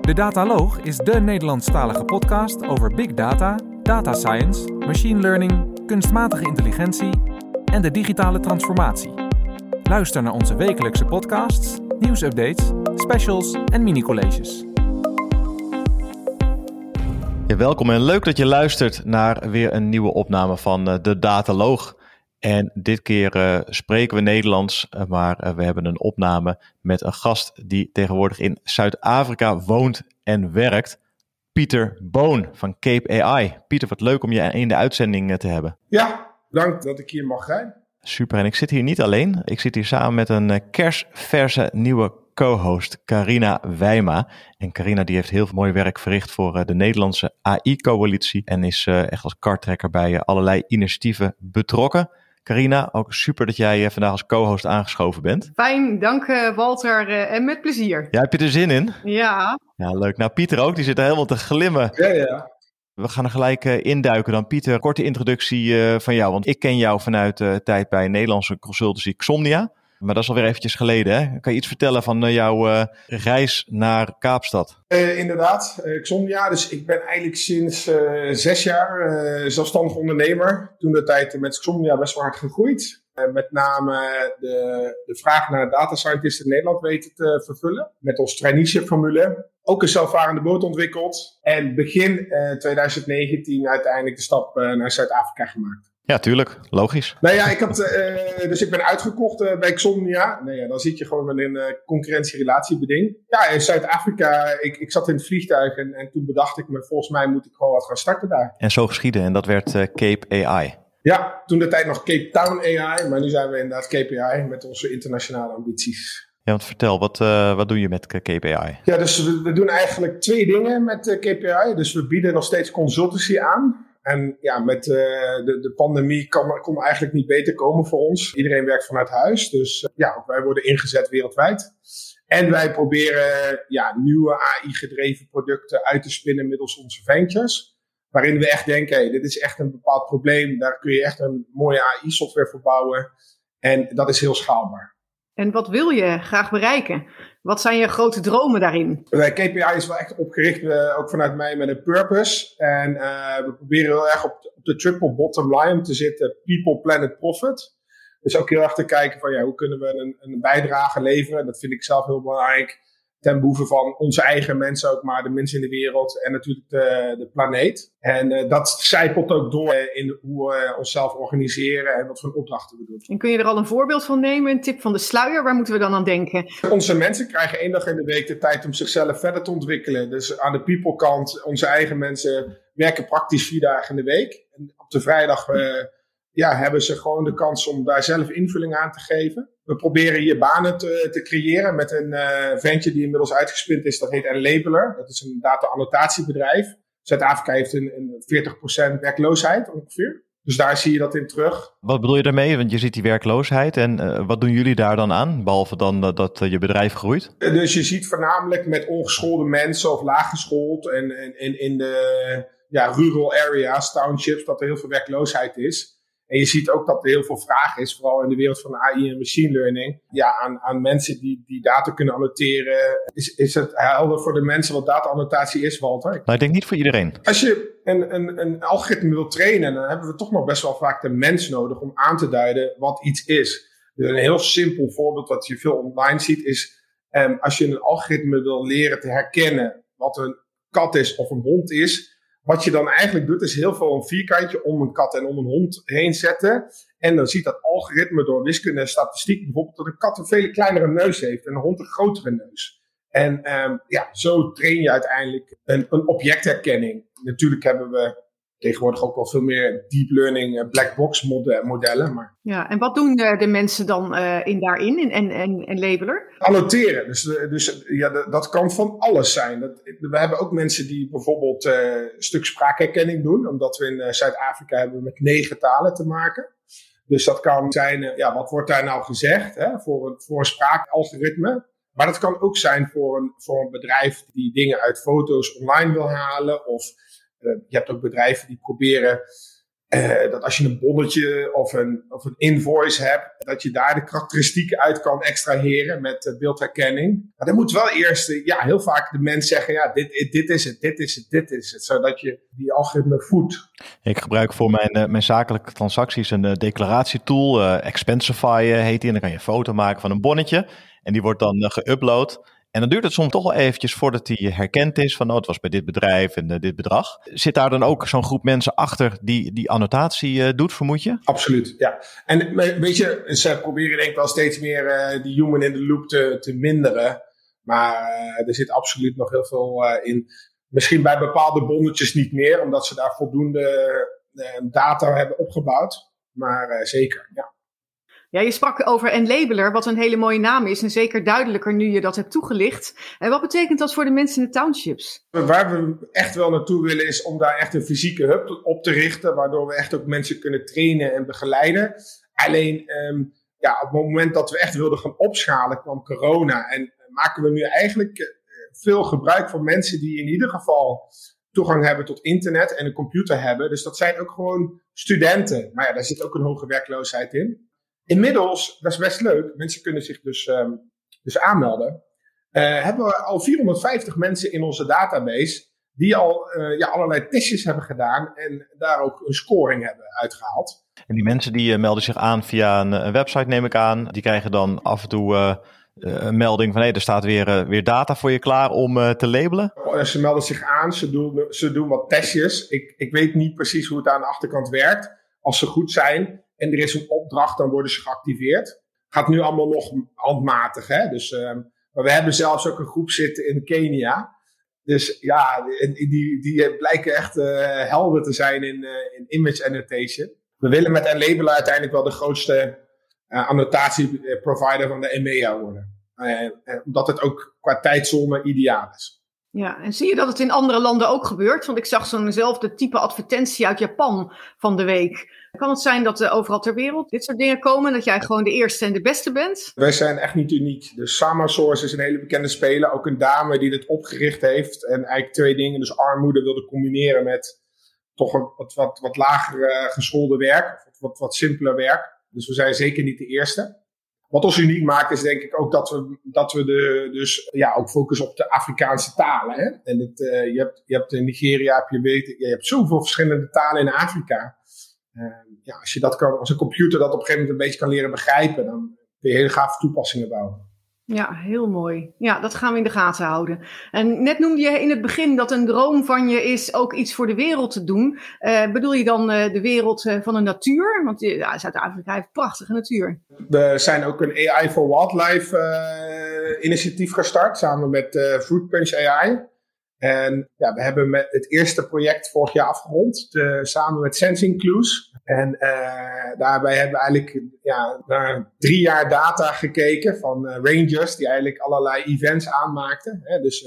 De Dataloog is de Nederlandstalige podcast over big data, data science, machine learning, kunstmatige intelligentie en de digitale transformatie. Luister naar onze wekelijkse podcasts, nieuwsupdates, specials en mini-colleges. Ja, welkom en leuk dat je luistert naar weer een nieuwe opname van De Dataloog. En dit keer spreken we Nederlands, maar we hebben een opname met een gast die tegenwoordig in Zuid-Afrika woont en werkt. Pieter Boon van Cape AI. Pieter, wat leuk om je in de uitzending te hebben. Ja, dank dat ik hier mag zijn. Super, en ik zit hier niet alleen. Ik zit hier samen met een kersverse nieuwe co-host, Carina Wijma. En Carina die heeft heel veel mooi werk verricht voor de Nederlandse AI-coalitie en is echt als kartrekker bij allerlei initiatieven betrokken. Carina, ook super dat jij vandaag als co-host aangeschoven bent. Fijn, dank Walter en met plezier. Ja, heb je er zin in? Ja. Ja, leuk. Nou, Pieter ook, die zit er helemaal te glimmen. Ja, ja. We gaan er gelijk induiken dan. Pieter, korte introductie van jou, want ik ken jou vanuit tijd bij Nederlandse consultancy Xomnia. Maar dat is alweer eventjes geleden, hè? Kan je iets vertellen van jouw reis naar Kaapstad? Inderdaad, Xomnia. Dus ik ben eigenlijk sinds 6 jaar zelfstandig ondernemer. Toen de tijd met Xomnia best wel hard gegroeid. Met name de vraag naar data scientists in Nederland weten te vervullen. Met ons traineeship-formule. Ook een zelfvarende boot ontwikkeld. En begin 2019 uiteindelijk de stap naar Zuid-Afrika gemaakt. Ja, tuurlijk. Logisch. Nou ja, dus ik ben uitgekocht bij Xomnia. Nou ja, dan zit je gewoon met een concurrentierelatiebeding. Ja, in Zuid-Afrika, ik zat in het vliegtuig en toen bedacht ik me, volgens mij moet ik gewoon wat gaan starten daar. En zo geschiedde en dat werd Cape AI. Ja, toen de tijd nog Cape Town AI, maar nu zijn we inderdaad Cape AI met onze internationale ambities. Ja, want vertel, wat doe je met Cape AI? Ja, dus we doen eigenlijk 2 dingen met Cape AI. Dus we bieden nog steeds consultancy aan. En ja, met de pandemie kon eigenlijk niet beter komen voor ons. Iedereen werkt vanuit huis, dus wij worden ingezet wereldwijd. En wij proberen nieuwe AI-gedreven producten uit te spinnen middels onze ventures. Waarin we echt denken, dit is echt een bepaald probleem. Daar kun je echt een mooie AI-software voor bouwen. En dat is heel schaalbaar. En wat wil je graag bereiken? Wat zijn je grote dromen daarin? KPI is wel echt opgericht, ook vanuit mij, met een purpose. En we proberen heel erg op de triple bottom line te zitten. People, planet, profit. Dus ook heel erg te kijken van hoe kunnen we een bijdrage leveren. Dat vind ik zelf heel belangrijk. Ten behoeve van onze eigen mensen ook, maar de mensen in de wereld. En natuurlijk de planeet. En dat zijpelt ook door in hoe we onszelf organiseren en wat voor opdrachten we doen. En kun je er al een voorbeeld van nemen? Een tip van de sluier? Waar moeten we dan aan denken? Onze mensen krijgen 1 dag in de week de tijd om zichzelf verder te ontwikkelen. Dus aan de people kant, onze eigen mensen werken praktisch 4 dagen in de week. En op de vrijdag hebben ze gewoon de kans om daar zelf invulling aan te geven. We proberen hier banen te creëren met een ventje die inmiddels uitgespind is. Dat heet Enlabeler. Dat is een data-annotatiebedrijf. Zuid-Afrika heeft een 40% werkloosheid ongeveer. Dus daar zie je dat in terug. Wat bedoel je daarmee? Want je ziet die werkloosheid. En wat doen jullie daar dan aan? Behalve dan dat je bedrijf groeit? Dus je ziet voornamelijk met ongeschoolde mensen of laaggeschoold. En in de rural areas, townships, dat er heel veel werkloosheid is. En je ziet ook dat er heel veel vraag is, vooral in de wereld van AI en machine learning. Ja, aan mensen die data kunnen annoteren. Is het helder voor de mensen wat data-annotatie is, Walter? Nou, ik denk niet voor iedereen. Als je een algoritme wilt trainen, dan hebben we toch nog best wel vaak de mens nodig om aan te duiden wat iets is. Dus een heel simpel voorbeeld wat je veel online ziet is, als je een algoritme wil leren te herkennen wat een kat is of een hond is. Wat je dan eigenlijk doet is heel veel een vierkantje om een kat en om een hond heen zetten. En dan ziet dat algoritme door wiskunde en statistiek bijvoorbeeld dat een kat een veel kleinere neus heeft en een hond een grotere neus. En zo train je uiteindelijk een objectherkenning. Natuurlijk hebben we tegenwoordig ook wel veel meer deep learning black box modellen. Maar... Ja, en wat doen de mensen dan in Labeler? Annoteren. Dus dat kan van alles zijn. We hebben ook mensen die bijvoorbeeld een stuk spraakherkenning doen. Omdat we in Zuid-Afrika hebben met 9 talen te maken. Dus dat kan zijn, wat wordt daar nou gezegd, hè, voor een spraakalgoritme. Maar dat kan ook zijn voor een bedrijf die dingen uit foto's online wil halen of... Je hebt ook bedrijven die proberen Dat als je een bonnetje of een invoice hebt, dat je daar de karakteristieken uit kan extraheren met beeldherkenning. Maar dan moet wel eerst heel vaak de mens zeggen, dit is het, zodat je die algoritme voedt. Ik gebruik voor mijn zakelijke transacties een declaratietool, Expensify heet die. En dan kan je een foto maken van een bonnetje en die wordt dan geüpload. En dan duurt het soms toch wel eventjes voordat hij herkend is van het was bij dit bedrijf en dit bedrag. Zit daar dan ook zo'n groep mensen achter die annotatie doet, vermoed je? Absoluut, ja. En weet je, ze proberen denk ik wel steeds meer die human in the loop te minderen. Maar er zit absoluut nog heel veel in. Misschien bij bepaalde bonnetjes niet meer, omdat ze daar voldoende data hebben opgebouwd. Maar zeker, ja. Ja, je sprak over Enlabeler, wat een hele mooie naam is en zeker duidelijker nu je dat hebt toegelicht. En wat betekent dat voor de mensen in de townships? Waar we echt wel naartoe willen is om daar echt een fysieke hub op te richten, waardoor we echt ook mensen kunnen trainen en begeleiden. Alleen op het moment dat we echt wilden gaan opschalen kwam corona en maken we nu eigenlijk veel gebruik van mensen die in ieder geval toegang hebben tot internet en een computer hebben. Dus dat zijn ook gewoon studenten, maar daar zit ook een hoge werkloosheid in. Inmiddels, dat is best leuk, mensen kunnen zich dus aanmelden. Hebben we al 450 mensen in onze database die al allerlei testjes hebben gedaan en daar ook een scoring hebben uitgehaald. En die mensen die melden zich aan via een website, neem ik aan. Die krijgen dan af en toe een melding van er staat weer data voor je klaar om te labelen. Ze melden zich aan, ze doen wat testjes. Ik weet niet precies hoe het aan de achterkant werkt. Als ze goed zijn en er is een opdracht, dan worden ze geactiveerd. Gaat nu allemaal nog handmatig, hè? Dus, maar we hebben zelfs ook een groep zitten in Kenia. Dus ja, die blijken echt helden te zijn in image annotation. We willen met Enlabeler uiteindelijk wel de grootste annotatieprovider van de EMEA worden. Omdat het ook qua tijdzone ideaal is. Ja, en zie je dat het in andere landen ook gebeurt? Want ik zag zo'nzelfde type advertentie uit Japan van de week. Kan het zijn dat overal ter wereld dit soort dingen komen? Dat jij gewoon de eerste en de beste bent? Wij zijn echt niet uniek. Dus SamaSource is een hele bekende speler. Ook een dame die dit opgericht heeft. En eigenlijk twee dingen. Dus armoede wilde combineren met toch een wat lager geschoolde werk. Wat simpeler werk. Dus we zijn zeker niet de eerste. Wat ons uniek maakt is denk ik ook dat we ook focussen op de Afrikaanse talen. Hè? En je hebt in Nigeria, je hebt zoveel verschillende talen in Afrika. Als je dat kan, als een computer dat op een gegeven moment een beetje kan leren begrijpen, dan kun je hele gave toepassingen bouwen. Ja, heel mooi. Ja, dat gaan we in de gaten houden. En net noemde je in het begin dat een droom van je is ook iets voor de wereld te doen. Bedoel je dan de wereld van de natuur? Want Zuid-Afrika heeft prachtige natuur. We zijn ook een AI for Wildlife initiatief gestart samen met Fruit Punch AI. En we hebben met het eerste project vorig jaar afgerond, samen met Sensing Clues. En daarbij hebben we eigenlijk naar 3 jaar data gekeken van rangers die eigenlijk allerlei events aanmaakten. Hè? Dus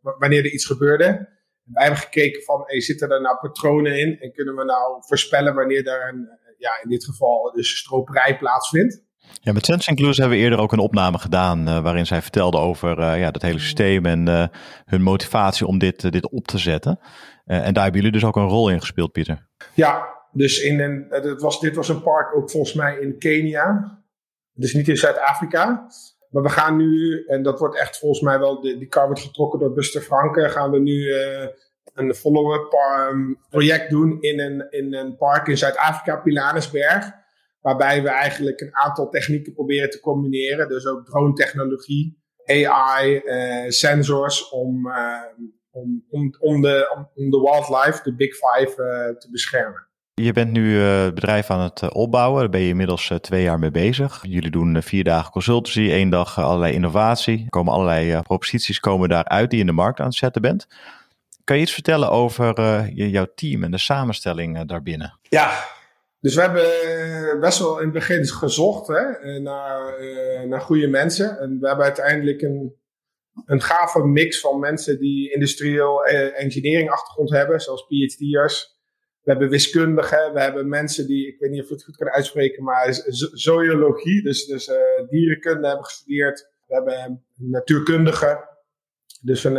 wanneer er iets gebeurde. En wij hebben gekeken van, zitten er nou patronen in en kunnen we nou voorspellen wanneer er in dit geval dus stroperij plaatsvindt. Ja, met Sensing Clues hebben we eerder ook een opname gedaan waarin zij vertelde over dat hele systeem en hun motivatie om dit op te zetten. En daar hebben jullie dus ook een rol in gespeeld, Pieter. Ja, dus dit was een park ook volgens mij in Kenia, dus niet in Zuid-Afrika. Maar we gaan nu, en dat wordt echt volgens mij wel, die kar wordt getrokken door Buster Franken, gaan we nu een follow-up project doen in een park in Zuid-Afrika, Pilanesberg. Waarbij we eigenlijk een aantal technieken proberen te combineren. Dus ook drone-technologie, AI, sensors om de wildlife, de big five, te beschermen. Je bent nu het bedrijf aan het opbouwen. Daar ben je inmiddels 2 jaar mee bezig. Jullie doen 4 dagen consultancy, 1 dag allerlei innovatie. Er komen allerlei proposities daaruit die je in de markt aan het zetten bent. Kan je iets vertellen over jouw team en de samenstelling daarbinnen? Ja. Dus we hebben best wel in het begin gezocht naar goede mensen. En we hebben uiteindelijk een gave mix van mensen die industrieel engineering achtergrond hebben, zoals PhD'ers. We hebben wiskundigen, we hebben mensen die, ik weet niet of ik het goed kan uitspreken, maar zoologie, dus dierenkunde hebben gestudeerd. We hebben natuurkundigen, dus een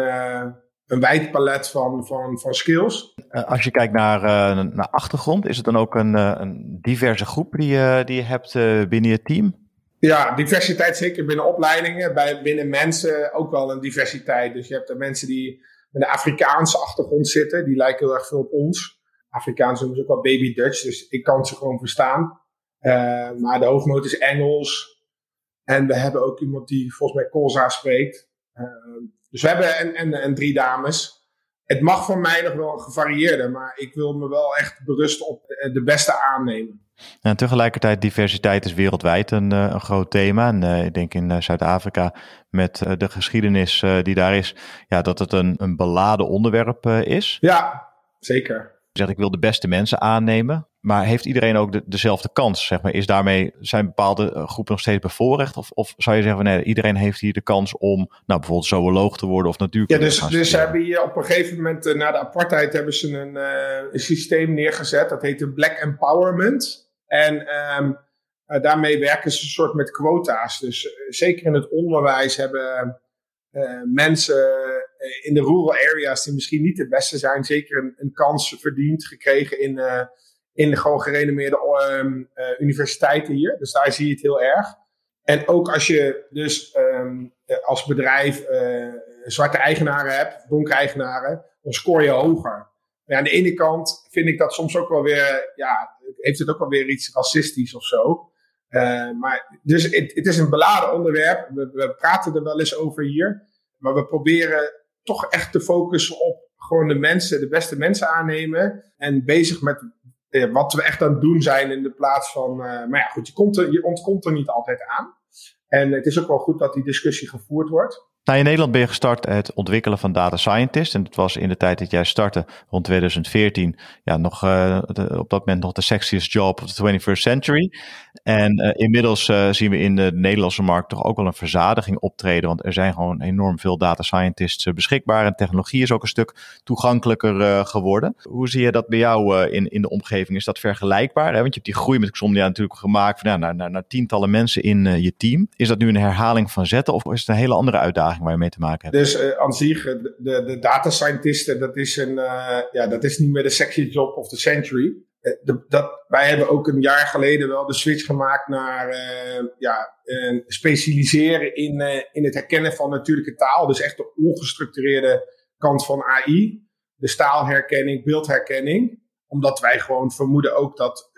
een wijd palet van skills. Als je kijkt naar achtergrond, is het dan ook een diverse groep die je hebt binnen je team? Ja, diversiteit zeker binnen opleidingen, binnen mensen ook wel een diversiteit. Dus je hebt er mensen die met een Afrikaanse achtergrond zitten, die lijken heel erg veel op ons. Afrikaans noemen ze ook wel baby Dutch, dus ik kan ze gewoon verstaan. Maar de hoofdmoot is Engels. En we hebben ook iemand die volgens mij Xhosa spreekt. Dus we hebben en drie dames. Het mag van mij nog wel gevarieerder, maar ik wil me wel echt berusten op de beste aannemen. En tegelijkertijd, diversiteit is wereldwijd een groot thema. En ik denk in Zuid-Afrika met de geschiedenis die daar is, ja, dat het een beladen onderwerp is. Ja, zeker. Je zegt, ik wil de beste mensen aannemen. Maar heeft iedereen ook dezelfde kans? Zeg maar? Zijn bepaalde groepen nog steeds bevoorrecht? Of zou je zeggen, nee, iedereen heeft hier de kans om bijvoorbeeld zooloog te worden of natuurkunde? Ja, dus hebben hier op een gegeven moment, na de apartheid, hebben ze een systeem neergezet. Dat heet de Black Empowerment. En daarmee werken ze een soort met quota's. Dus zeker in het onderwijs hebben mensen in de rural areas die misschien niet de beste zijn, zeker een kans verdiend gekregen in gewoon gerenommeerde universiteiten hier. Dus daar zie je het heel erg. En ook als je dus als bedrijf zwarte eigenaren hebt, donkere eigenaren, dan scoor je hoger. Maar aan de ene kant vind ik dat soms ook wel weer, ja, heeft het ook wel weer iets racistisch of zo. Maar dus het is een beladen onderwerp. We praten er wel eens over hier. Maar we proberen toch echt te focussen op gewoon de mensen, de beste mensen aannemen. En bezig met wat we echt aan het doen zijn in de plaats van. Maar ja, goed, je ontkomt er niet altijd aan. En het is ook wel goed dat die discussie gevoerd wordt. Nou, in Nederland ben je gestart het ontwikkelen van data scientist. En dat was in de tijd dat jij startte, rond 2014, ja, nog op dat moment nog de sexiest job of the 21st century. En inmiddels zien we in de Nederlandse markt toch ook wel een verzadiging optreden. Want er zijn gewoon enorm veel data scientists beschikbaar. En technologie is ook een stuk toegankelijker geworden. Hoe zie je dat bij jou in de omgeving? Is dat vergelijkbaar? Hè? Want je hebt die groei met Xomnia natuurlijk gemaakt van, naar tientallen mensen in je team. Is dat nu een herhaling van zetten of is het een hele andere uitdaging waar je mee te maken hebt? Dus aan zich, de data scientisten, dat is niet meer de sexy job of the century. Wij hebben ook een jaar geleden wel de switch gemaakt naar specialiseren in het herkennen van natuurlijke taal. Dus echt de ongestructureerde kant van AI. Dus taalherkenning, beeldherkenning. Omdat wij gewoon vermoeden ook dat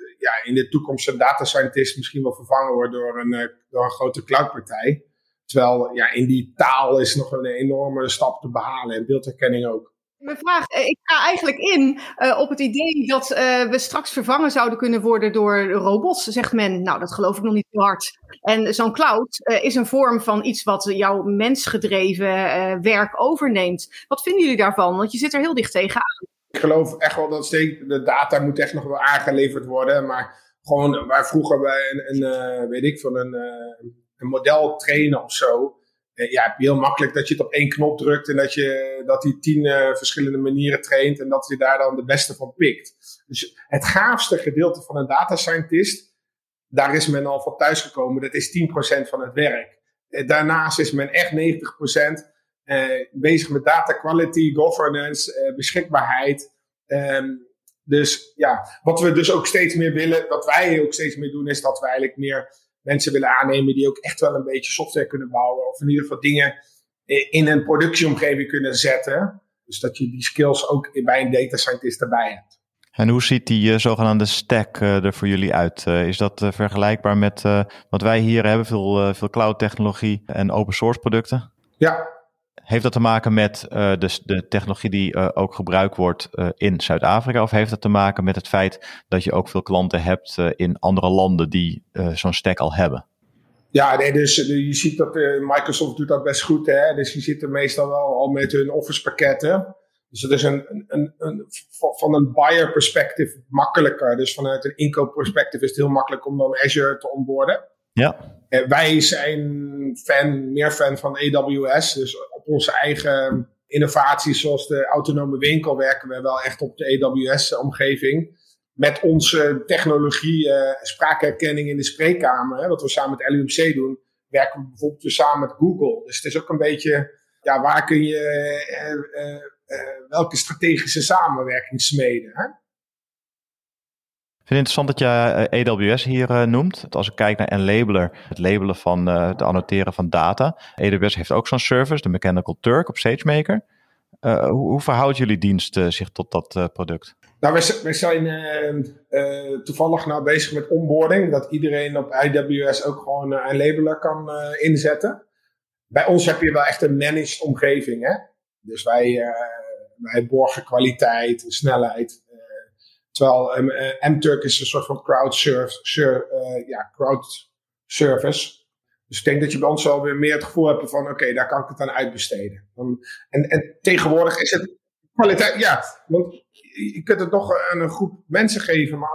in de toekomst een data scientist misschien wel vervangen wordt door een grote cloudpartij. Terwijl in die taal is nog een enorme stap te behalen en beeldherkenning ook. Mijn vraag, ik ga eigenlijk in op het idee dat we straks vervangen zouden kunnen worden door robots, zegt men. Nou, dat geloof ik nog niet zo hard. En zo'n cloud is een vorm van iets wat jouw mensgedreven werk overneemt. Wat vinden jullie daarvan? Want je zit er heel dicht tegenaan. Ik geloof echt wel dat de data moet echt nog wel aangeleverd worden. Maar gewoon waar vroeger bij een model trainen of zo. Ja, heb je heel makkelijk dat je het op één knop drukt en dat die 10 verschillende manieren traint en dat je daar dan de beste van pikt. Dus het gaafste gedeelte van een data scientist, daar is men al van thuisgekomen. Dat is 10% van het werk. Daarnaast is men echt 90% bezig met data quality, governance, beschikbaarheid. Dus ja, wat we dus ook steeds meer willen, wat wij ook steeds meer doen, is dat we eigenlijk meer mensen willen aannemen die ook echt wel een beetje software kunnen bouwen. Of in ieder geval dingen in een productieomgeving kunnen zetten. Dus dat je die skills ook bij een data scientist erbij hebt. En hoe ziet die zogenaamde stack er voor jullie uit? Is dat vergelijkbaar met wat wij hier hebben? Veel cloud technologie en open source producten? Ja. Heeft dat te maken met de technologie die ook gebruikt wordt in Zuid-Afrika? Of heeft dat te maken met het feit dat je ook veel klanten hebt in andere landen die zo'n stack al hebben? Ja, nee, dus je ziet dat Microsoft doet dat best goed. Hè? Dus die zitten meestal wel al met hun Office pakketten. Dus dat is van een buyer perspectief makkelijker. Dus vanuit een inkoopperspectief is het heel makkelijk om dan Azure te onboarden. Ja. Wij zijn meer fan van AWS. Dus op onze eigen innovaties, zoals de autonome winkel, werken we wel echt op de AWS-omgeving. Met onze technologie, spraakherkenning in de spreekkamer, wat we samen met LUMC doen, werken we bijvoorbeeld weer samen met Google. Dus het is ook een beetje, waar kun je welke strategische samenwerkingsmeden. Hè? Ik vind het interessant dat je AWS hier noemt. Als ik kijk naar Enlabeler, het labelen van het annoteren van data. AWS heeft ook zo'n service, de Mechanical Turk op SageMaker. Hoe verhoudt jullie dienst zich tot dat product? Nou, wij zijn toevallig nou bezig met onboarding. Dat iedereen op AWS ook gewoon Enlabeler kan inzetten. Bij ons heb je wel echt een managed omgeving. Hè? Dus wij borgen kwaliteit, snelheid. Terwijl MTurk is een soort van crowd service. Dus ik denk dat je bij ons wel weer meer het gevoel hebt van... Oké, daar kan ik het aan uitbesteden. En tegenwoordig is het kwaliteit... Ja, want je kunt het nog aan een groep mensen geven... Maar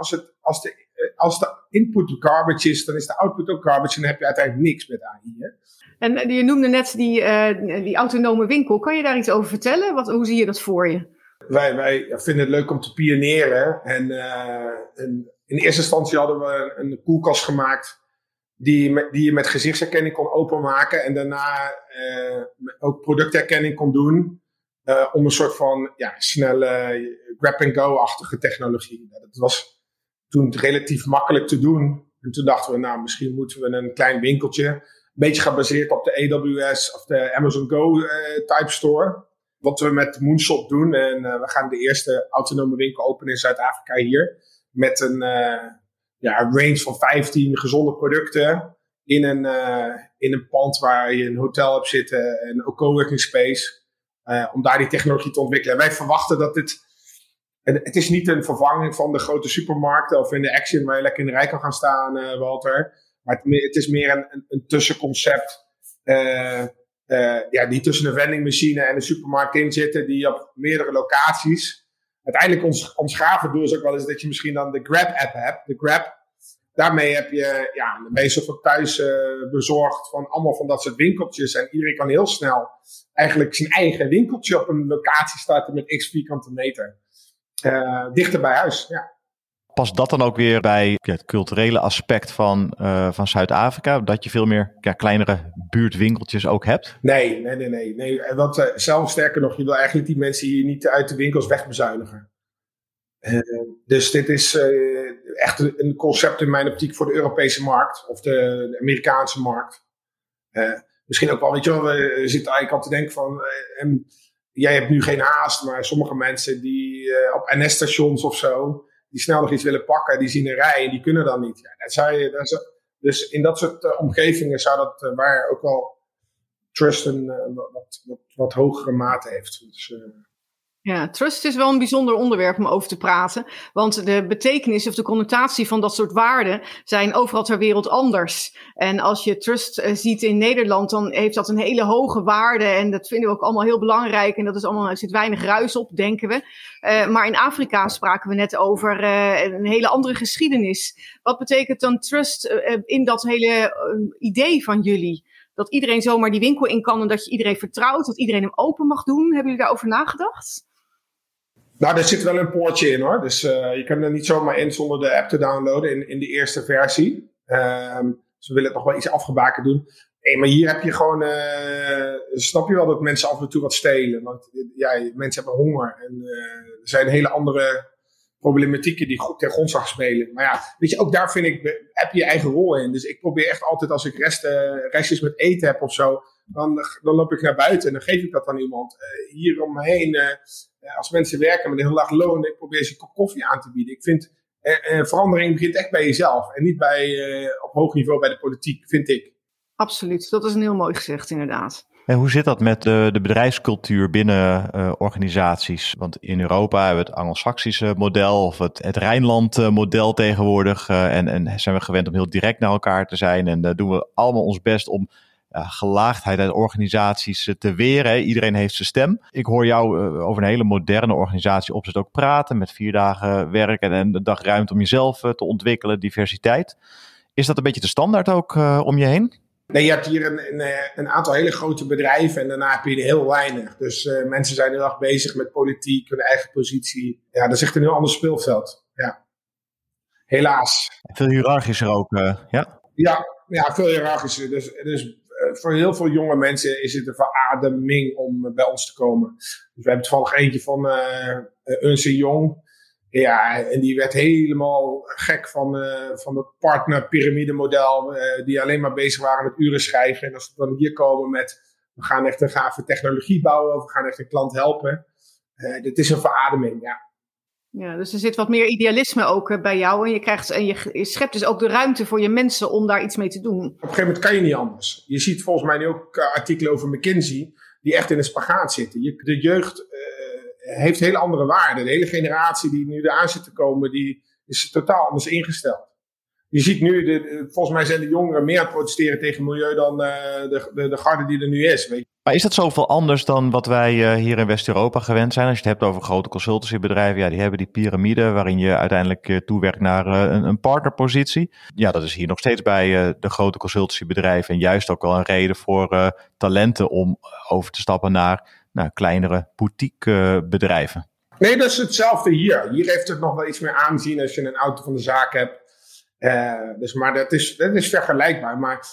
als de input garbage is, dan is de output ook garbage... en dan heb je uiteindelijk niks met AI. Hè? En je noemde net die autonome winkel. Kan je daar iets over vertellen? Hoe zie je dat voor je? Wij vinden het leuk om te pionieren. En in eerste instantie hadden we een koelkast gemaakt... Die je met gezichtsherkenning kon openmaken. En daarna ook productherkenning kon doen. Om een soort van snelle grab-and-go-achtige technologie. Dat was toen relatief makkelijk te doen. En toen dachten we, nou, misschien moeten we een klein winkeltje. Een beetje gebaseerd op de AWS of de Amazon Go type store. Wat we met Moonshop doen. En we gaan de eerste autonome winkel openen in Zuid-Afrika hier. Met een... range van 15 gezonde producten in een pand waar je een hotel hebt zitten en een coworking space. Om daar die technologie te ontwikkelen. En wij verwachten dat dit... Het is niet een vervanging van de grote supermarkten of in de Action waar je lekker in de rij kan gaan staan, Walter. Maar het is meer een tussenconcept. Die tussen een vendingmachine en een supermarkt in zitten. Die op meerdere locaties... Uiteindelijk ons gave doel is ook wel eens dat je misschien dan de Grab-app hebt. De Grab, daarmee heb je een beetje van thuis bezorgd van allemaal van dat soort winkeltjes. En iedereen kan heel snel eigenlijk zijn eigen winkeltje op een locatie starten met x vierkante meter. Dichter bij huis, ja. Past dat dan ook weer bij het culturele aspect van Zuid-Afrika? Dat je veel meer kleinere buurtwinkeltjes ook hebt? Nee. Want zelfs sterker nog, je wil eigenlijk die mensen hier niet uit de winkels wegbezuinigen. Dus dit is echt een concept in mijn optiek voor de Europese markt. Of de Amerikaanse markt. Misschien ook wel, we zitten eigenlijk al te denken van... jij hebt nu geen haast, maar sommige mensen die op NS-stations of zo... die snel nog iets willen pakken, die zien een rij en die kunnen dan niet. Ja, dus in dat soort omgevingen zou dat waar ook wel trust een wat hogere mate heeft. Dus, trust is wel een bijzonder onderwerp om over te praten. Want de betekenis of de connotatie van dat soort waarden zijn overal ter wereld anders. En als je trust ziet in Nederland, dan heeft dat een hele hoge waarde. En dat vinden we ook allemaal heel belangrijk. En er zit weinig ruis op, denken we. Maar in Afrika spraken we net over een hele andere geschiedenis. Wat betekent dan trust in dat hele idee van jullie? Dat iedereen zomaar die winkel in kan en dat je iedereen vertrouwt, dat iedereen hem open mag doen. Hebben jullie daarover nagedacht? Nou, daar zit wel een poortje in hoor. Dus je kan er niet zomaar in zonder de app te downloaden in de eerste versie. Ze willen het nog wel iets afgebakend doen. Nee, maar hier heb je gewoon... snap je wel dat mensen af en toe wat stelen. Want mensen hebben honger. En er zijn hele andere problematieken die goed ten grondslag spelen. Maar ook daar vind ik... heb je eigen rol in. Dus ik probeer echt altijd... als ik restjes met eten heb of zo... Dan loop ik naar buiten en dan geef ik dat aan iemand. Hier om me heen... als mensen werken met een heel laag loon... ik probeer ze een kop koffie aan te bieden. Ik vind... verandering begint echt bij jezelf. En niet op hoog niveau bij de politiek, vind ik. Absoluut, dat is een heel mooi gezegd inderdaad. En hoe zit dat met de bedrijfscultuur binnen organisaties? Want in Europa hebben we het Anglo-Saxische model of het Rijnland model tegenwoordig. En zijn we gewend om heel direct naar elkaar te zijn. En doen we allemaal ons best om gelaagdheid uit organisaties te weren. Hè? Iedereen heeft zijn stem. Ik hoor jou over een hele moderne organisatie opzet ook praten. Met 4 dagen werk en een dag ruimte om jezelf te ontwikkelen. Diversiteit. Is dat een beetje de standaard ook om je heen? Nee, je hebt hier een aantal hele grote bedrijven en daarna heb je er heel weinig. Dus mensen zijn heel erg bezig met politiek, hun eigen positie. Ja, dat is echt een heel ander speelveld. Ja. Helaas. Veel hiërarchischer ook, ja? Ja, veel hiërarchischer. Dus voor heel veel jonge mensen is het een verademing om bij ons te komen. Dus we hebben toevallig eentje van Eunse Jong. Ja, en die werd helemaal gek van het partnerpyramidemodel. Die alleen maar bezig waren met uren schrijven. En als we dan hier komen met, we gaan echt een gave technologie bouwen. Of we gaan echt een klant helpen. Dit is een verademing, ja. Ja, dus er zit wat meer idealisme ook bij jou. En je schept dus ook de ruimte voor je mensen om daar iets mee te doen. Op een gegeven moment kan je niet anders. Je ziet volgens mij nu ook artikelen over McKinsey die echt in een spagaat zitten. De jeugd heeft hele andere waarden. De hele generatie die nu eraan zit te komen, die is totaal anders ingesteld. Je ziet nu, volgens mij zijn de jongeren meer aan het protesteren tegen het milieu dan de garde die er nu is. Weet je. Maar is dat zoveel anders dan wat wij hier in West-Europa gewend zijn? Als je het hebt over grote consultancybedrijven, ja, die hebben die piramide waarin je uiteindelijk toewerkt naar een partnerpositie. Ja, dat is hier nog steeds bij de grote consultancybedrijven en juist ook wel een reden voor talenten om over te stappen naar kleinere boutique bedrijven. Nee, dat is hetzelfde hier. Hier heeft het nog wel iets meer aanzien als je een auto van de zaak hebt. Maar dat is vergelijkbaar. Maar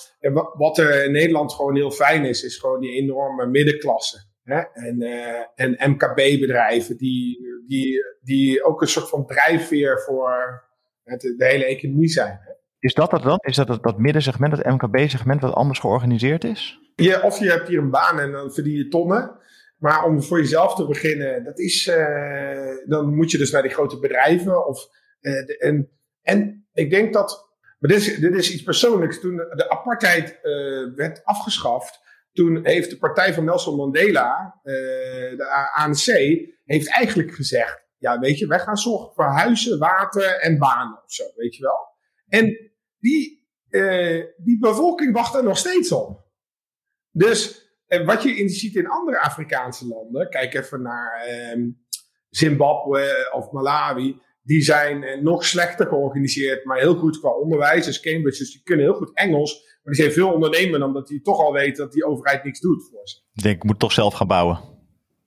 wat er in Nederland gewoon heel fijn is, is gewoon die enorme middenklasse. Hè? En MKB-bedrijven die ook een soort van drijfveer voor de hele economie zijn. Hè? Is dat dan? Is dat middensegment, dat MKB-segment, wat anders georganiseerd is? Ja, of je hebt hier een baan en dan verdien je tonnen. Maar om voor jezelf te beginnen, dat is, dan moet je dus naar die grote bedrijven. En ik denk dat, maar dit is iets persoonlijks, toen de apartheid werd afgeschaft, toen heeft de partij van Nelson Mandela, de ANC, heeft eigenlijk gezegd, ja weet je, wij gaan zorgen voor huizen, water en banen of zo, weet je wel. En die bevolking wacht er nog steeds op. Dus wat je ziet in andere Afrikaanse landen, kijk even naar Zimbabwe of Malawi. Die zijn nog slechter georganiseerd, maar heel goed qua onderwijs. Dus Cambridge, dus die kunnen heel goed Engels. Maar die zijn veel ondernemer, omdat die toch al weten dat die overheid niks doet voor ze. Ik denk, ik moet toch zelf gaan bouwen.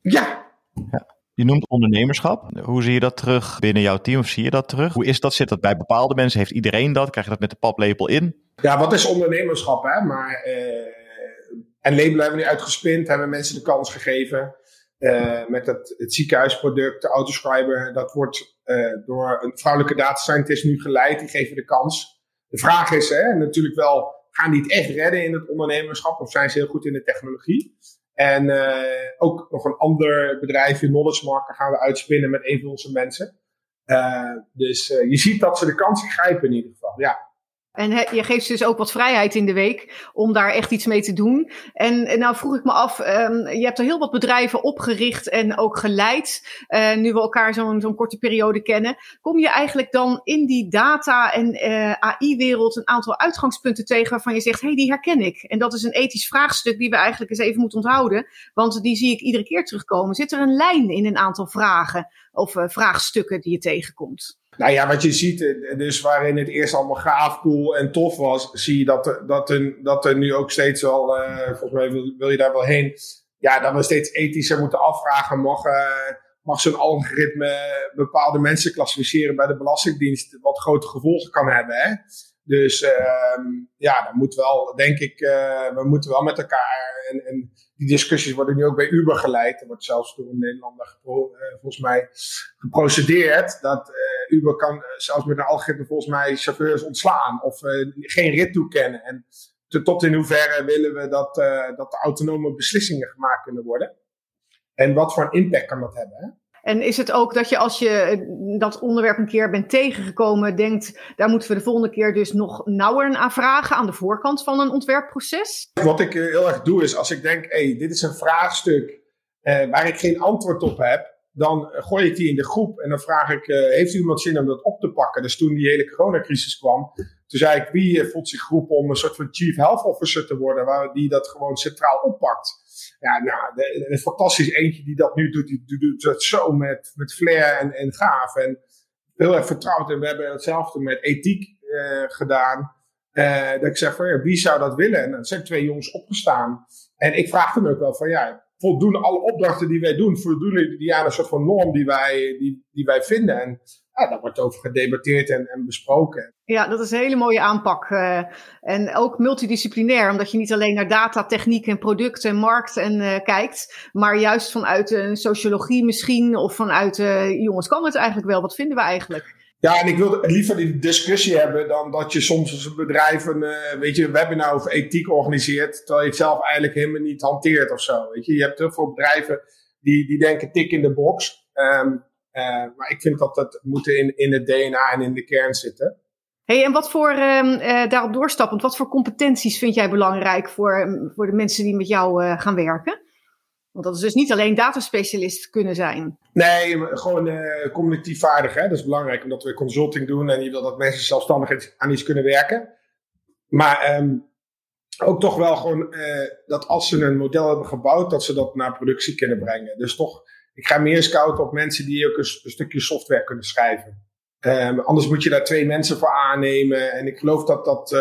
Ja. Je noemt ondernemerschap. Hoe zie je dat terug binnen jouw team? Of zie je dat terug? Hoe is dat? Zit dat bij bepaalde mensen? Heeft iedereen dat? Krijg je dat met de paplepel in? Ja, wat is ondernemerschap? Hè? Maar Enlabeler hebben we nu uitgespind. Hebben mensen de kans gegeven. Met het ziekenhuisproduct, de autoscriber, dat wordt door een vrouwelijke data scientist nu geleid. Die geven de kans. De vraag is natuurlijk wel, gaan die het echt redden in het ondernemerschap? Of zijn ze heel goed in de technologie? En ook nog een ander bedrijf, in Knowledge Marker, gaan we uitspinnen met een van onze mensen. Dus je ziet dat ze de kansen grijpen in ieder geval, ja. En je geeft ze dus ook wat vrijheid in de week om daar echt iets mee te doen. En nou vroeg ik me af, je hebt er heel wat bedrijven opgericht en ook geleid. Nu we elkaar zo'n korte periode kennen. Kom je eigenlijk dan in die data- en AI-wereld een aantal uitgangspunten tegen waarvan je zegt, hey, die herken ik. En dat is een ethisch vraagstuk die we eigenlijk eens even moeten onthouden. Want die zie ik iedere keer terugkomen. Zit er een lijn in een aantal vragen of vraagstukken die je tegenkomt? Nou ja, wat je ziet, dus waarin het eerst allemaal gaaf, cool en tof was, zie je dat er nu ook steeds wel, volgens mij wil je daar wel heen, ja, dat we steeds ethischer moeten afvragen, mag zo'n algoritme bepaalde mensen klassificeren bij de Belastingdienst, wat grote gevolgen kan hebben, hè? Dus dat moet wel, denk ik, we moeten wel met elkaar, en die discussies worden nu ook bij Uber geleid. Er wordt zelfs door een Nederlander volgens mij geprocedeerd dat Uber kan zelfs met een algoritme volgens mij chauffeurs ontslaan of geen rit toekennen. En tot in hoeverre willen we dat er autonome beslissingen gemaakt kunnen worden? En wat voor een impact kan dat hebben, hè? En is het ook dat je als je dat onderwerp een keer bent tegengekomen, denkt, daar moeten we de volgende keer dus nog nauwer aan vragen aan de voorkant van een ontwerpproces? Wat ik heel erg doe is, als ik denk, dit is een vraagstuk waar ik geen antwoord op heb, dan gooi ik die in de groep en dan vraag ik, heeft iemand zin om dat op te pakken? Dus toen die hele coronacrisis kwam, toen zei ik, wie voelt zich geroepen om een soort van chief health officer te worden, waar die dat gewoon centraal oppakt? Ja, nou, een fantastisch eentje die dat nu doet. Die doet dat zo met flair en gaaf. En heel erg vertrouwd. En we hebben hetzelfde met ethiek gedaan. Dat ik zeg van, wie zou dat willen? En dan zijn 2 jongens opgestaan. En ik vraag hem ook wel van, voldoen alle opdrachten die wij doen? Voldoen die aan een soort van norm die wij vinden? En Ja, daar wordt over gedebatteerd en besproken. Ja, dat is een hele mooie aanpak. En ook multidisciplinair, omdat je niet alleen naar data, techniek en product en markt kijkt, maar juist vanuit sociologie misschien, of vanuit, jongens, kan het eigenlijk wel? Wat vinden we eigenlijk? Ja, en ik wil liever die discussie hebben dan dat je soms als een bedrijf een webinar over ethiek organiseert, terwijl je het zelf eigenlijk helemaal niet hanteert of zo. Weet je? Je hebt heel veel bedrijven die denken tik in de box. Maar ik vind dat dat moet in het DNA en in de kern zitten. Hey, en wat voor, daarop doorstappend, wat voor competenties vind jij belangrijk voor de mensen die met jou gaan werken? Want dat is dus niet alleen dataspecialist kunnen zijn. Nee, gewoon communicatief vaardig. Hè? Dat is belangrijk, omdat we consulting doen en je wil dat mensen zelfstandig aan iets kunnen werken. Maar ook toch wel gewoon dat als ze een model hebben gebouwd, dat ze dat naar productie kunnen brengen. Dus toch, ik ga meer scouten op mensen die ook een stukje software kunnen schrijven. Anders moet je daar 2 mensen voor aannemen. En ik geloof dat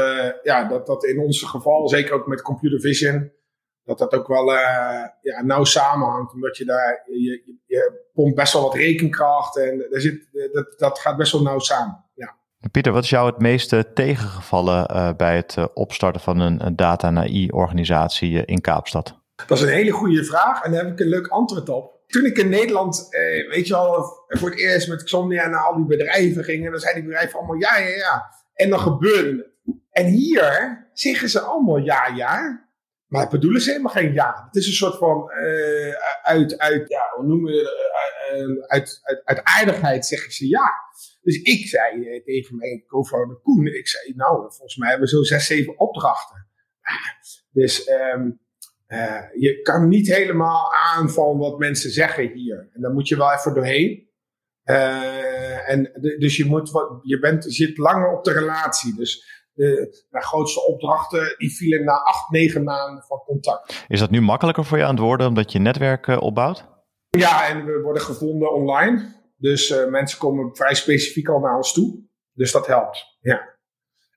in ons geval, zeker ook met computer vision, dat ook wel nauw samenhangt. Omdat je daar, je pompt best wel wat rekenkracht en daar dat gaat best wel nauw samen. Ja. Pieter, wat is jou het meeste tegengevallen bij het opstarten van een data- en AI-organisatie in Kaapstad? Dat is een hele goede vraag en daar heb ik een leuk antwoord op. Toen ik in Nederland, voor het eerst met Xomnia naar al die bedrijven ging. En dan zeiden die bedrijven allemaal ja. En dan gebeurde het. En hier zeggen ze allemaal ja. Maar het bedoelen ze helemaal geen ja. Het is een soort van uit aardigheid zeggen ze ja. Dus ik zei tegen mijn co-founder Koen. Ik zei volgens mij hebben we zo 6, 7 opdrachten. Dus... je kan niet helemaal aan van wat mensen zeggen hier. En daar moet je wel even doorheen. Dus je zit langer op de relatie. Dus de grootste opdrachten die vielen na 8, 9 maanden van contact. Is dat nu makkelijker voor je aan het worden omdat je netwerk opbouwt? Ja, en we worden gevonden online. Dus mensen komen vrij specifiek al naar ons toe. Dus dat helpt, ja.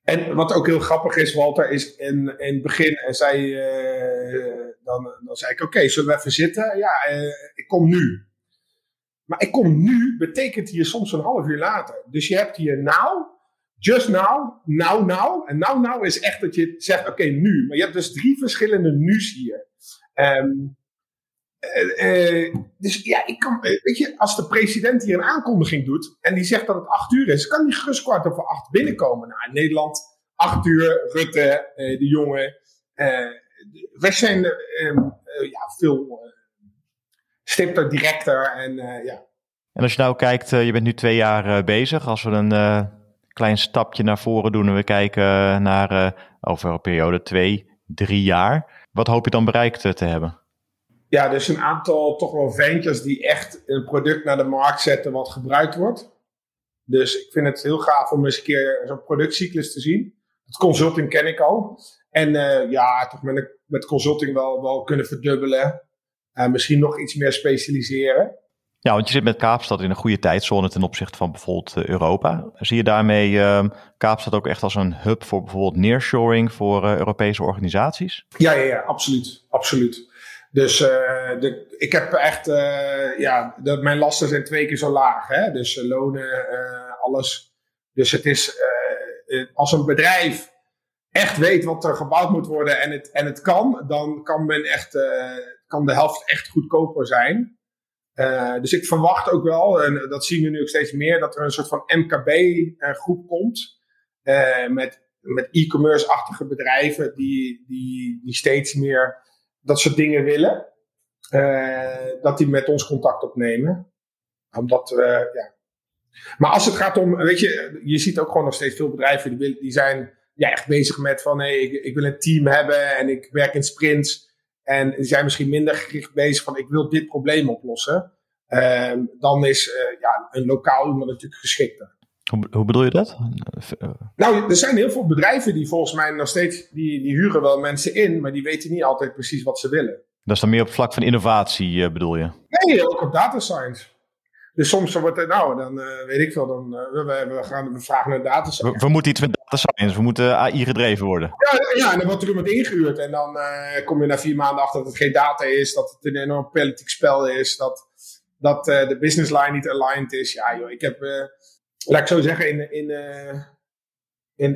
En wat ook heel grappig is, Walter, is in het begin zei dan zei ik, oké, zullen we even zitten? Ja, ik kom nu. Maar ik kom nu betekent hier soms een half uur later. Dus je hebt hier nou, just now. En nou is echt dat je zegt, oké, nu. Maar je hebt dus 3 verschillende nu's hier. Dus ja, ik kan, weet je, als de president hier een aankondiging doet en die zegt dat het 8 uur is, kan die gerust 7:15 binnenkomen. Nou, in Nederland, 8 uur, Rutte, de jongen. Wij zijn veel stipter, directer . En als je nou kijkt, je bent nu 2 jaar bezig. Als we een klein stapje naar voren doen en we kijken naar over een periode 2, 3 jaar, wat hoop je dan bereikt te hebben? Ja, dus een aantal toch wel ventures die echt een product naar de markt zetten wat gebruikt wordt. Dus ik vind het heel gaaf om eens een keer zo'n productcyclus te zien. Het consulting ken ik al. En toch met consulting wel kunnen verdubbelen. Misschien nog iets meer specialiseren. Ja, want je zit met Kaapstad in een goede tijdzone ten opzichte van bijvoorbeeld Europa. Zie je daarmee Kaapstad ook echt als een hub voor bijvoorbeeld nearshoring voor Europese organisaties? Ja, absoluut. Dus ik heb echt, mijn lasten zijn 2 keer zo laag. Hè? Dus lonen, alles. Dus het is, als een bedrijf echt weet wat er gebouwd moet worden en het kan, dan kan men echt, kan de helft echt goedkoper zijn. Dus ik verwacht ook wel, en dat zien we nu ook steeds meer, dat er een soort van MKB-groep komt met e-commerce-achtige bedrijven die steeds meer dat soort dingen willen, dat die met ons contact opnemen. Omdat Maar als het gaat om, je ziet ook gewoon nog steeds veel bedrijven die zijn echt bezig met van, ik wil een team hebben en ik werk in sprints. En die zijn misschien minder gericht bezig van, ik wil dit probleem oplossen. Dan is een lokaal iemand natuurlijk geschikter. Hoe bedoel je dat? Nou, er zijn heel veel bedrijven die volgens mij nog steeds, die huren wel mensen in, maar die weten niet altijd precies wat ze willen. Dat is dan meer op het vlak van innovatie, bedoel je? Nee, ook op data science. Dus soms wordt het, we vragen naar data science. We moeten iets met data science, we moeten AI gedreven worden. Ja, en dan wordt er iemand ingehuurd en dan kom je na 4 maanden achter dat het geen data is, dat het een enorm politiek spel is, dat de businessline niet aligned is. Ja joh, ik heb... Laat ik zo zeggen,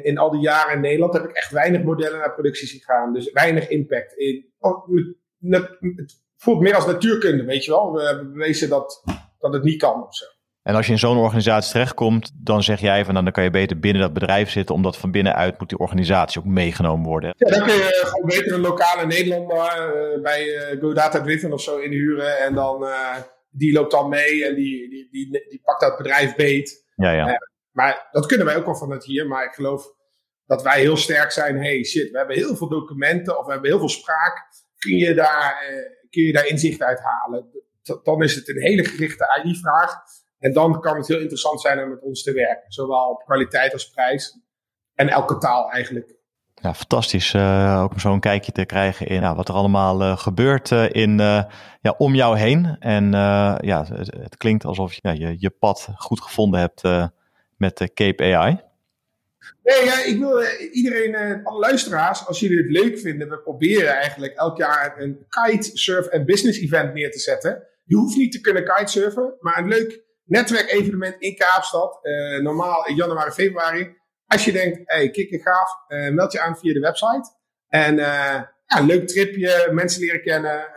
in al die jaren in Nederland heb ik echt weinig modellen naar productie zien gaan. Dus weinig impact. Het voelt meer als natuurkunde, weet je wel. We hebben bewezen dat het niet kan of zo. En als je in zo'n organisatie terechtkomt, dan zeg jij van dan kan je beter binnen dat bedrijf zitten, omdat van binnenuit moet die organisatie ook meegenomen worden. Ja, dan kun je gewoon beter een lokale Nederlander bij GoData-driven of zo inhuren en dan die loopt dan mee en die pakt dat bedrijf beet. Ja. Maar dat kunnen wij ook al vanuit hier, maar ik geloof dat wij heel sterk zijn. Hey shit, we hebben heel veel documenten of we hebben heel veel spraak. Kun je daar inzicht uit halen? Dan is het een hele gerichte AI-vraag. En dan kan het heel interessant zijn om met ons te werken. Zowel op kwaliteit als prijs. En elke taal eigenlijk. Ja, fantastisch. Ook om zo'n kijkje te krijgen in wat er allemaal gebeurt om jou heen. En het klinkt alsof je pad goed gevonden hebt met Cape AI. Nee, ik wil iedereen, alle luisteraars, als jullie het leuk vinden, we proberen eigenlijk elk jaar een kitesurf en business event neer te zetten. Je hoeft niet te kunnen kitesurfen, maar een leuk netwerkevenement in Kaapstad, normaal in januari, februari. Als je denkt, hey, kikker gaaf, meld je aan via de website. En leuk tripje, mensen leren kennen,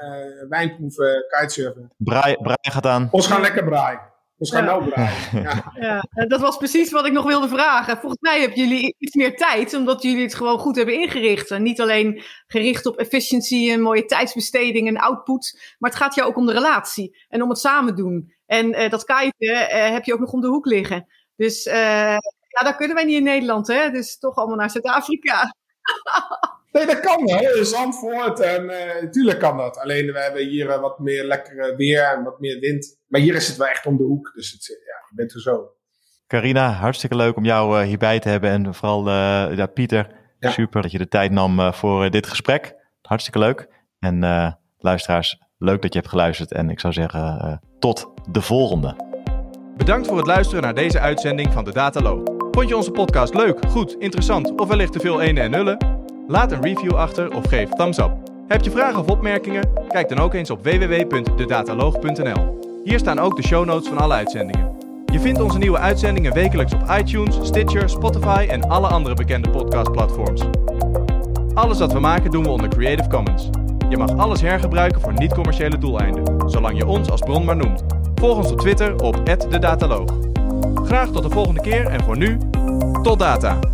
wijnproeven, kitesurfen. Braai gaat aan. Ons gaan lekker braaien. Ons gaan nou braaien. Ja, dat was precies wat ik nog wilde vragen. Volgens mij hebben jullie iets meer tijd, omdat jullie het gewoon goed hebben ingericht. En niet alleen gericht op efficiëntie en mooie tijdsbesteding en output, maar het gaat jou ook om de relatie en om het samen doen. En dat kiten heb je ook nog om de hoek liggen. Dus daar kunnen wij niet in Nederland, hè? Dus toch allemaal naar Zuid-Afrika. Nee, dat kan wel. Zandvoort en natuurlijk kan dat. Alleen we hebben hier wat meer lekker weer en wat meer wind. Maar hier is het wel echt om de hoek. Dus je bent er zo. Carina, hartstikke leuk om jou hierbij te hebben. En vooral Pieter, super dat je de tijd nam voor dit gesprek. Hartstikke leuk. En luisteraars, leuk dat je hebt geluisterd. En ik zou zeggen, tot de volgende. Bedankt voor het luisteren naar deze uitzending van De Dataloog. Vond je onze podcast leuk, goed, interessant of wellicht te veel ene en nullen? Laat een review achter of geef thumbs up. Heb je vragen of opmerkingen? Kijk dan ook eens op www.dedataloog.nl. Hier staan ook de show notes van alle uitzendingen. Je vindt onze nieuwe uitzendingen wekelijks op iTunes, Stitcher, Spotify en alle andere bekende podcastplatforms. Alles wat we maken doen we onder Creative Commons. Je mag alles hergebruiken voor niet-commerciële doeleinden, zolang je ons als bron maar noemt. Volg ons op Twitter op @dedataloog. Graag tot de volgende keer en voor nu, tot data!